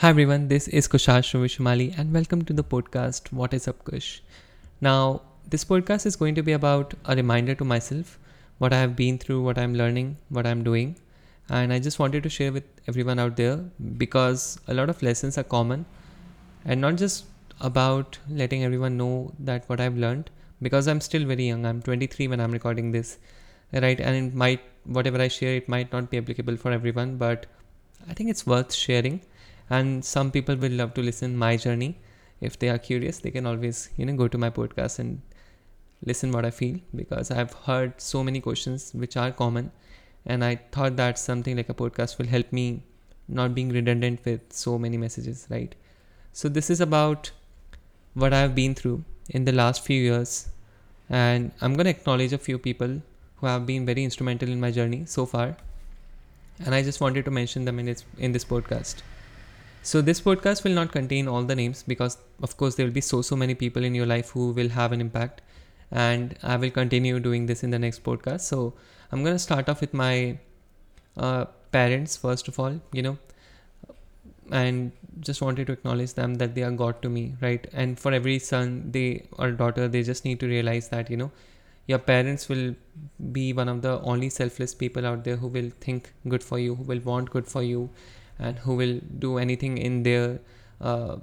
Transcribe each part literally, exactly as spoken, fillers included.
Hi everyone, this is Kushash Shrivishmali and welcome to the podcast What is Up Kush. Now, this podcast is going to be about a reminder to myself, what I have been through, what I'm learning, what I'm doing. And I just wanted to share with everyone out there because a lot of lessons are common and not just about letting everyone know that what I've learned because I'm still very young. I'm twenty-three when I'm recording this, right? And it might, whatever I share, it might not be applicable for everyone, but I think it's worth sharing. And some people will love to listen my journey. If they are curious, they can always, you know, go to my podcast and listen what I feel, because I've heard so many questions which are common. And I thought that something like a podcast will help me not being redundant with so many messages, right? So this is about what I've been through in the last few years. And I'm going to acknowledge a few people who have been very instrumental in my journey so far. And I just wanted to mention them in this, in this podcast. So this podcast will not contain all the names because, of course, there will be so, so many people in your life who will have an impact, and I will continue doing this in the next podcast. So I'm going to start off with my uh, parents, first of all, you know, and just wanted to acknowledge them that they are God to me, right? And for every son they or daughter, they just need to realize that, you know, your parents will be one of the only selfless people out there who will think good for you, who will want good for you, and who will do anything in their, uh,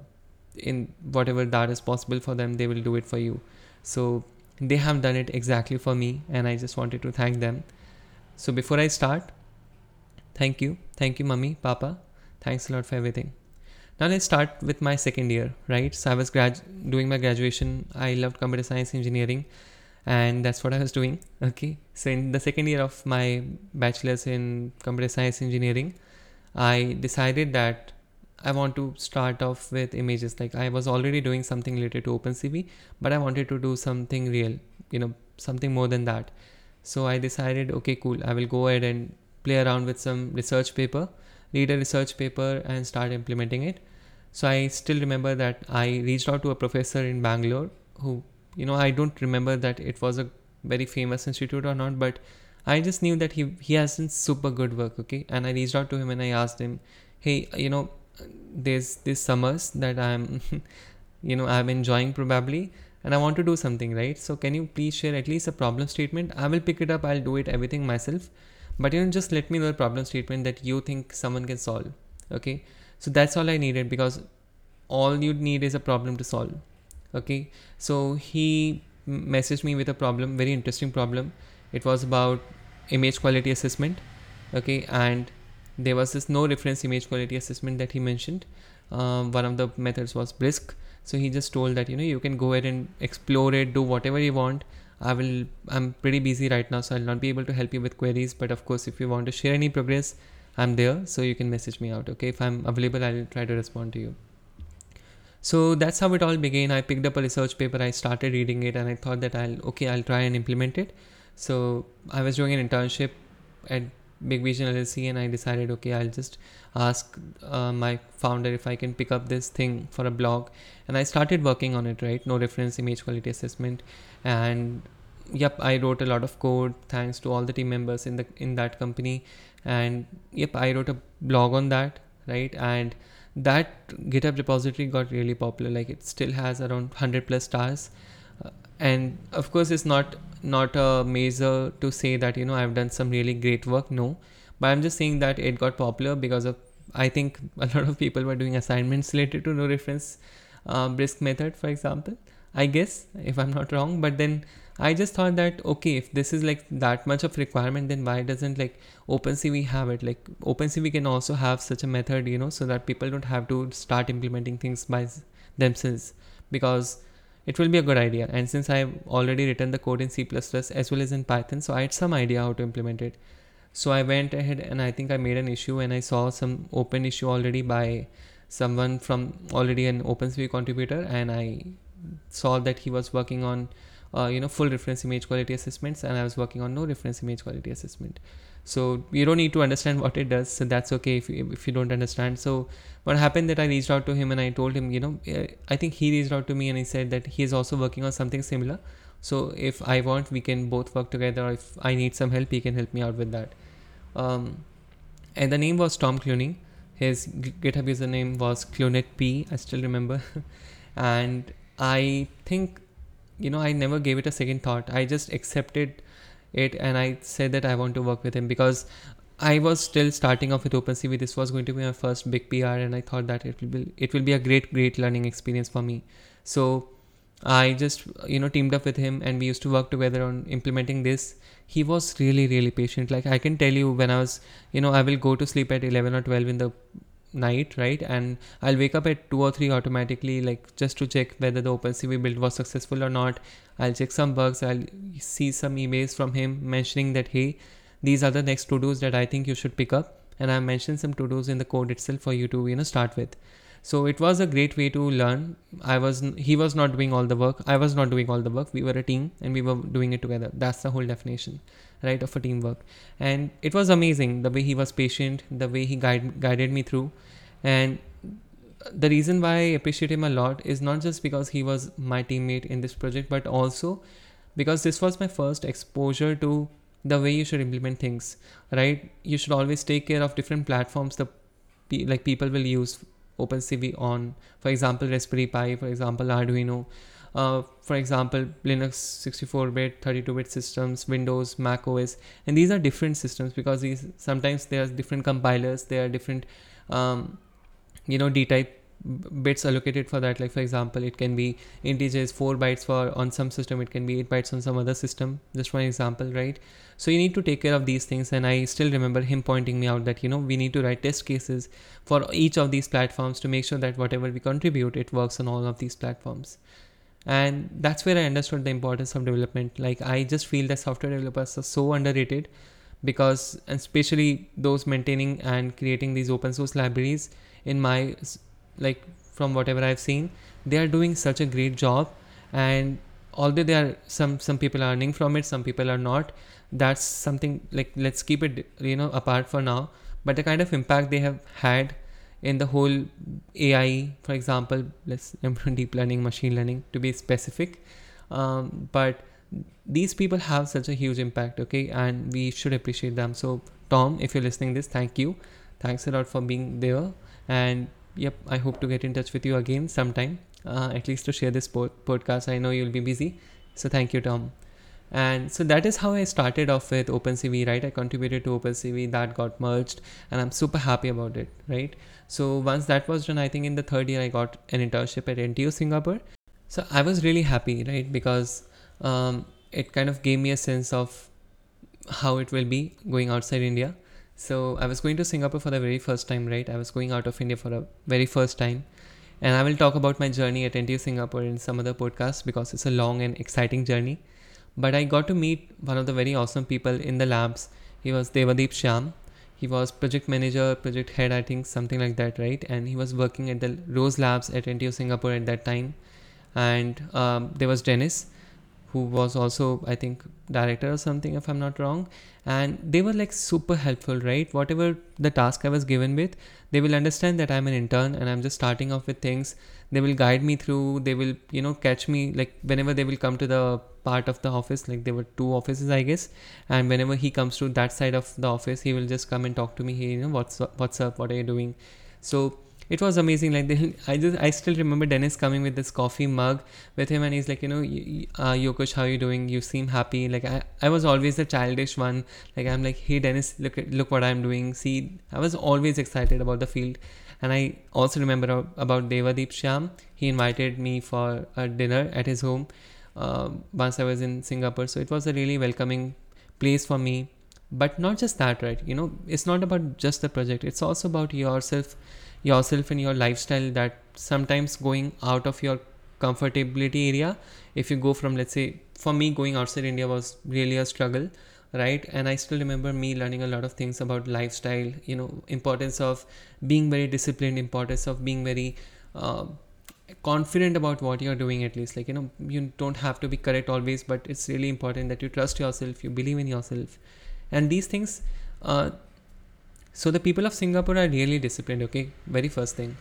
in whatever that is possible for them, they will do it for you. So they have done it exactly for me, and I just wanted to thank them. So before I start, thank you. Thank you, Mummy, Papa. Thanks a lot for everything. Now let's start with my second year, right? So I was grad- doing my graduation. I loved computer science engineering, and that's what I was doing, okay? So in the second year of my bachelor's in computer science engineering, I decided that I want to start off with images. Like, I was already doing something related to OpenCV, but I wanted to do something real, you know, something more than that. So I decided, okay, cool, I will go ahead and play around with some research paper, read a research paper and start implementing it. So I still remember that I reached out to a professor in Bangalore who, you know, I don't remember that it was a very famous institute or not, but I just knew that he he has done super good work, okay? And I reached out to him and I asked him, hey, you know, there's these summers that I'm, you know, I'm enjoying probably, and I want to do something, right? So can you please share at least a problem statement? I will pick it up. I'll do it everything myself. But, you know, just let me know a problem statement that you think someone can solve, okay? So that's all I needed, because all you need is a problem to solve, okay? So he messaged me with a problem, very interesting problem. It was about image quality assessment, okay? And there was this no reference image quality assessment that he mentioned. Um, one of the methods was BRISC. So he just told that, you know, you can go ahead and explore it, do whatever you want. I will, I'm pretty busy right now, so I'll not be able to help you with queries. But of course, if you want to share any progress, I'm there. So you can message me out, okay? If I'm available, I'll try to respond to you. So that's how it all began. I picked up a research paper. I started reading it and I thought that I'll, okay, I'll try and implement it. So I was doing an internship at Big Vision L L C, and I decided, okay, I'll just ask uh, my founder if I can pick up this thing for a blog. And I started working on it, right? No reference image quality assessment. And yep, I wrote a lot of code thanks to all the team members in the in that company. And yep, I wrote a blog on that, right? And that GitHub repository got really popular. Like, it still has around one hundred plus stars. Uh, and of course, it's not not a measure to say that, you know, I've done some really great work, no, but I'm just saying that it got popular because of, I think a lot of people were doing assignments related to no reference uh, BRISC method, for example, I guess, if I'm not wrong. But then I just thought that, okay, if this is like that much of requirement, then why doesn't like OpenCV have it? Like, OpenCV can also have such a method, you know, so that people don't have to start implementing things by themselves, because it will be a good idea. And since I've already written the code in C plus plus as well as in Python, so I had some idea how to implement it. So I went ahead and I think I made an issue, and I saw some open issue already by someone from already an OpenCV contributor. And I saw that he was working on, uh, you know, full reference image quality assessments, and I was working on no reference image quality assessment. So you don't need to understand what it does. So that's okay if you, if you don't understand. So what happened that I reached out to him and I told him, you know, I think he reached out to me and he said that he is also working on something similar. So if I want, we can both work together. Or if I need some help, he can help me out with that. Um, and the name was Tom Clunie. His GitHub username was clunietp, I still remember. And I think, you know, I never gave it a second thought. I just accepted it and I said that I want to work with him because I was still starting off with OpenCV. This was going to be my first big P R, and I thought that it will be, it will be a great, great learning experience for me. So I just, you know, teamed up with him and we used to work together on implementing this. He was really, really patient. Like I can tell you when I was, you know, I will go to sleep at eleven or twelve in the night, right? And I'll wake up at two or three automatically, like just to check whether the OpenCV build was successful or not. I'll check some bugs. I'll see some emails from him mentioning that, hey, these are the next to-dos that I think you should pick up. And I mentioned some to-dos in the code itself for you to, you know, start with. So it was a great way to learn. I was, he was not doing all the work. I was not doing all the work. We were a team and we were doing it together. That's the whole definition, right, of a teamwork. And it was amazing the way he was patient, the way he guide, guided me through. And the reason why I appreciate him a lot is not just because he was my teammate in this project, but also because this was my first exposure to the way you should implement things, right? You should always take care of different platforms the like people will use OpenCV on. For example, Raspberry Pi, for example, Arduino, uh, for example, Linux sixty-four bit, thirty-two bit systems, Windows, Mac O S. And these are different systems because these sometimes there are different compilers, there are different, um, you know, D-type bits allocated for that. Like for example, it can be integers, four bytes for on some system, it can be eight bytes on some other system, just one example, right? So you need to take care of these things. And I still remember him pointing me out that, you know, we need to write test cases for each of these platforms to make sure that whatever we contribute, it works on all of these platforms. And that's where I understood the importance of development. Like I just feel that software developers are so underrated because, and especially those maintaining and creating these open source libraries, in my like from whatever I've seen, they are doing such a great job. And although there are some, some people are earning from it, some people are not, that's something like, let's keep it, you know, apart for now, but the kind of impact they have had in the whole A I, for example, let's deep learning, machine learning to be specific. Um, but these people have such a huge impact. Okay. And we should appreciate them. So Tom, if you're listening this, thank you. Thanks a lot for being there. And yep, I hope to get in touch with you again sometime, uh, at least to share this po- podcast. I know you'll be busy. So thank you, Tom. And so that is how I started off with OpenCV, right? I contributed to OpenCV, that got merged, and I'm super happy about it, right? So once that was done, I think in the third year, I got an internship at N T U Singapore. So I was really happy, right? Because um, it kind of gave me a sense of how it will be going outside India. So I was going to Singapore for the very first time, right? I was going out of India for the very first time. And I will talk about my journey at N T U Singapore in some other podcast because it's a long and exciting journey. But I got to meet one of the very awesome people in the labs. He was Devadeep Shyam. He was project manager, project head, I think, something like that, right? And he was working at the Rose Labs at N T U Singapore at that time. And um, there was Dennis, who was also, I think, director or something, if I'm not wrong. And they were like super helpful, right? Whatever the task I was given with, they will understand that I'm an intern and I'm just starting off with things. They will guide me through. They will, you know, catch me like whenever they will come to the part of the office, like there were two offices, I guess. And whenever he comes to that side of the office, he will just come and talk to me. Hey, you know, what's up, what's up? What are you doing? So it was amazing. Like they, I just, I still remember Dennis coming with this coffee mug with him, and he's like, you know, uh, Yokesh, how are you doing? You seem happy. Like I, I was always the childish one. Like I'm like, hey Dennis, look at, look what I'm doing. See, I was always excited about the field. And I also remember about Devadeep Shyam. He invited me for a dinner at his home uh, once I was in Singapore. So it was a really welcoming place for me. But not just that, right? You know, it's not about just the project. It's also about yourself. yourself and your lifestyle, that sometimes going out of your comfortability area, if you go from, let's say, for me, going outside India was really a struggle, right? And I still remember me learning a lot of things about lifestyle, you know, importance of being very disciplined, importance of being very uh, confident about what you're doing, at least, like, you know, you don't have to be correct always, but it's really important that you trust yourself, you believe in yourself. And these things, uh, so the people of Singapore are really disciplined, okay? Very first thing.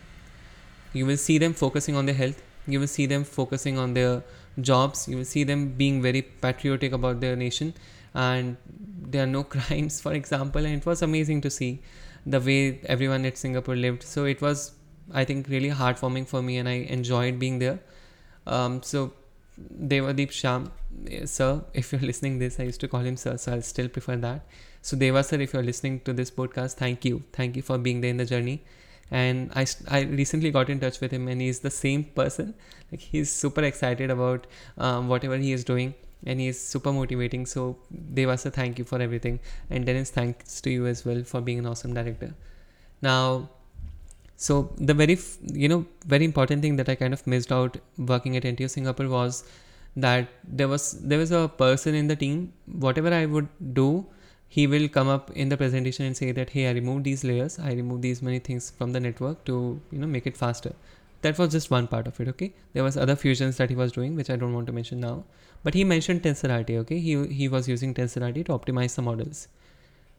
You will see them focusing on their health. You will see them focusing on their jobs. You will see them being very patriotic about their nation. And there are no crimes, for example. And it was amazing to see the way everyone at Singapore lived. So it was, I think, really heartwarming for me, and I enjoyed being there. Um, so Devadeep Shyam, sir, if you're listening this, I used to call him sir, so I'll still prefer that. So Deva sir, if you're listening to this podcast, thank you. Thank you for being there in the journey. And I, I recently got in touch with him, and he's the same person. Like, he's super excited about um, whatever he is doing, and he is super motivating. So Deva sir, thank you for everything. And Dennis, thanks to you as well for being an awesome director. Now, so the very, you know, very important thing that I kind of missed out working at N T U Singapore was that there was, there was a person in the team, whatever I would do, he will come up in the presentation and say that, hey, I removed these layers, I removed these many things from the network to, you know, make it faster. That was just one part of it, okay? There was other fusions that he was doing, which I don't want to mention now, but he mentioned TensorRT, okay? He he was using TensorRT to optimize the models.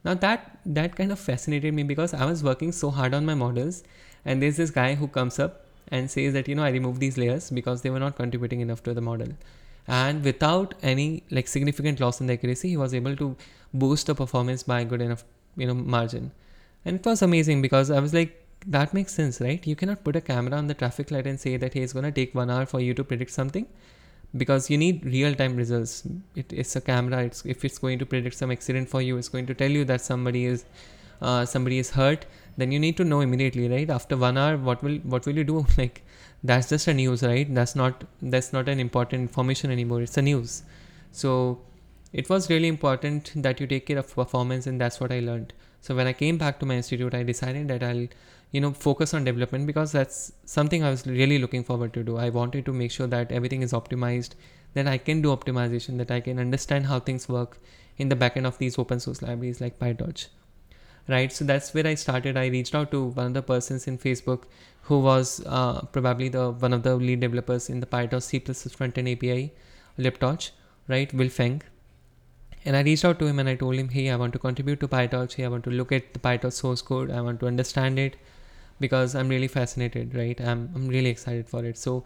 Now that, that kind of fascinated me, because I was working so hard on my models, and there's this guy who comes up and says that, you know, I removed these layers because they were not contributing enough to the model. And without any like significant loss in the accuracy, he was able to boost the performance by a good enough, you know, margin. And it was amazing, because I was like, that makes sense, right? You cannot put a camera on the traffic light and say that, hey, it's going to take one hour for you to predict something, because you need real-time results. It, it's a camera. It's, if it's going to predict some accident for you, it's going to tell you that somebody is uh, somebody is hurt. Then you need to know immediately, right? After one hour, what will what will you do? Like, that's just a news, right? That's not that's not an important information anymore. It's a news. So it was really important that you take care of performance, and that's what I learned. So when I came back to my institute, I decided that I'll, you know, focus on development, because that's something I was really looking forward to do. I wanted to make sure that everything is optimized, that I can do optimization, that I can understand how things work in the backend of these open source libraries like PyTorch, right? So that's where I started. I reached out to one of the persons in Facebook who was uh, probably the one of the lead developers in the PyTorch C plus plus frontend A P I, LibTorch, right? Will Feng. And I reached out to him and I told him, hey, I want to contribute to PyTorch. Hey, I want to look at the PyTorch source code. I want to understand it, because I'm really fascinated, right? I'm I'm really excited for it. So,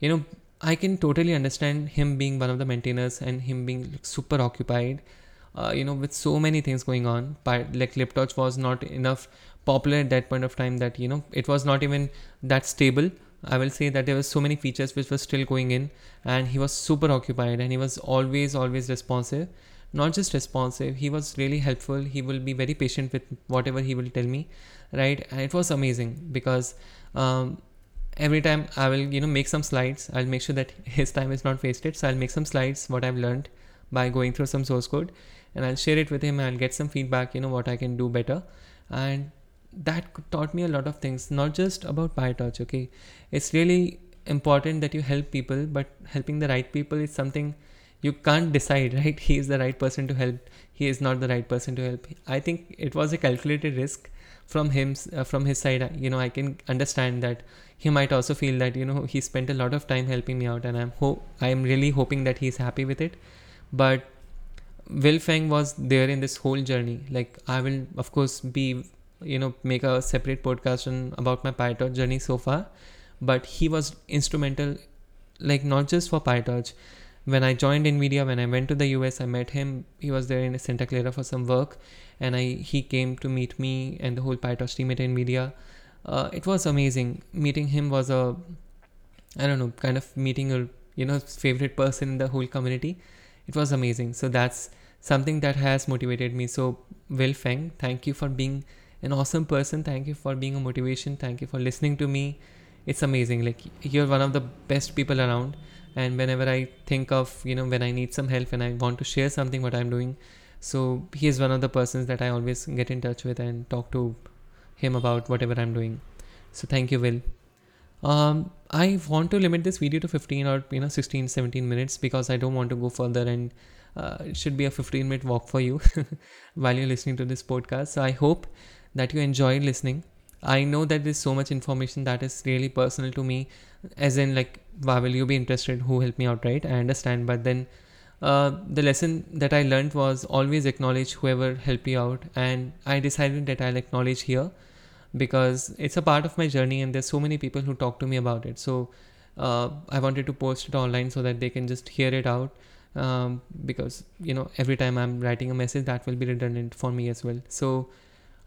you know, I can totally understand him being one of the maintainers and him being super occupied, uh, you know, with so many things going on. But like LibTorch was not enough popular at that point of time that, you know, it was not even that stable. I will say that there were so many features which were still going in, and he was super occupied, and he was always, always responsive. Not just responsive, he was really helpful. He will be very patient with whatever he will tell me, right? And it was amazing, because um, every time I will, you know, make some slides, I'll make sure that his time is not wasted. So I'll make some slides, what I've learned by going through some source code, and I'll share it with him, and I'll get some feedback, you know, what I can do better. And that taught me a lot of things, not just about PyTorch, okay? It's really important that you help people, but helping the right people is something you can't decide, right? He is the right person to help. He is not the right person to help. I think it was a calculated risk from him, uh, from his side. You know, I can understand that he might also feel that, you know, he spent a lot of time helping me out, and I'm ho- I'm really hoping that he's happy with it. But Will Feng was there in this whole journey. Like, I will, of course, be, you know, make a separate podcast on, about my PyTorch journey so far. But he was instrumental, like, not just for PyTorch. When I joined Nvidia, when I went to the U S, I met him. He was there in Santa Clara for some work, and I he came to meet me and the whole PyTorch team at Nvidia. Uh, it was amazing. Meeting him was a, I don't know, kind of meeting your, you know, favorite person in the whole community. It was amazing. So that's something that has motivated me. So Will Feng, thank you for being an awesome person. Thank you for being a motivation. Thank you for listening to me. It's amazing. Like, you're one of the best people around. And whenever I think of, you know, when I need some help and I want to share something what I'm doing, so he is one of the persons that I always get in touch with and talk to him about whatever I'm doing. So thank you, Will. Um, I want to limit this video to fifteen or, you know, sixteen, seventeen minutes, because I don't want to go further, and uh, it should be a fifteen minute walk for you while you're listening to this podcast. So I hope that you enjoyed listening. I know that there's so much information that is really personal to me, as in, like, why will you be interested? Who helped me out, right? I understand. But then uh, the lesson that I learned was always acknowledge whoever helped you out. And I decided that I'll acknowledge here, because it's a part of my journey, and there's so many people who talk to me about it. So uh, I wanted to post it online so that they can just hear it out, um, because, you know, every time I'm writing a message, that will be redundant for me as well. So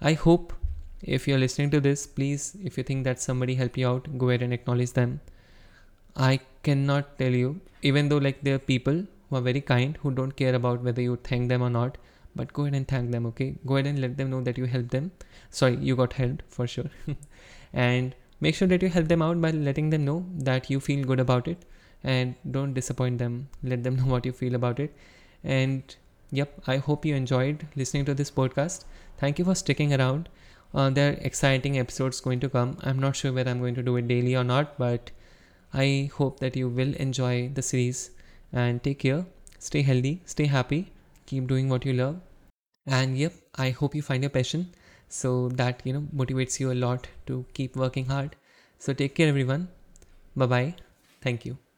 I hope if you're listening to this, please, if you think that somebody helped you out, go ahead and acknowledge them. I cannot tell you, even though like there are people who are very kind, who don't care about whether you thank them or not, but go ahead and thank them, okay? Go ahead and let them know that you helped them. Sorry, you got helped for sure. And make sure that you help them out by letting them know that you feel good about it, and don't disappoint them. Let them know what you feel about it. And yep, I hope you enjoyed listening to this podcast. Thank you for sticking around. Uh, there are exciting episodes going to come. I'm not sure whether I'm going to do it daily or not, but I hope that you will enjoy the series. And take care, stay healthy, stay happy, keep doing what you love. And yep, I hope you find your passion, so that, you know, motivates you a lot to keep working hard. So take care, everyone. Bye-bye. Thank you.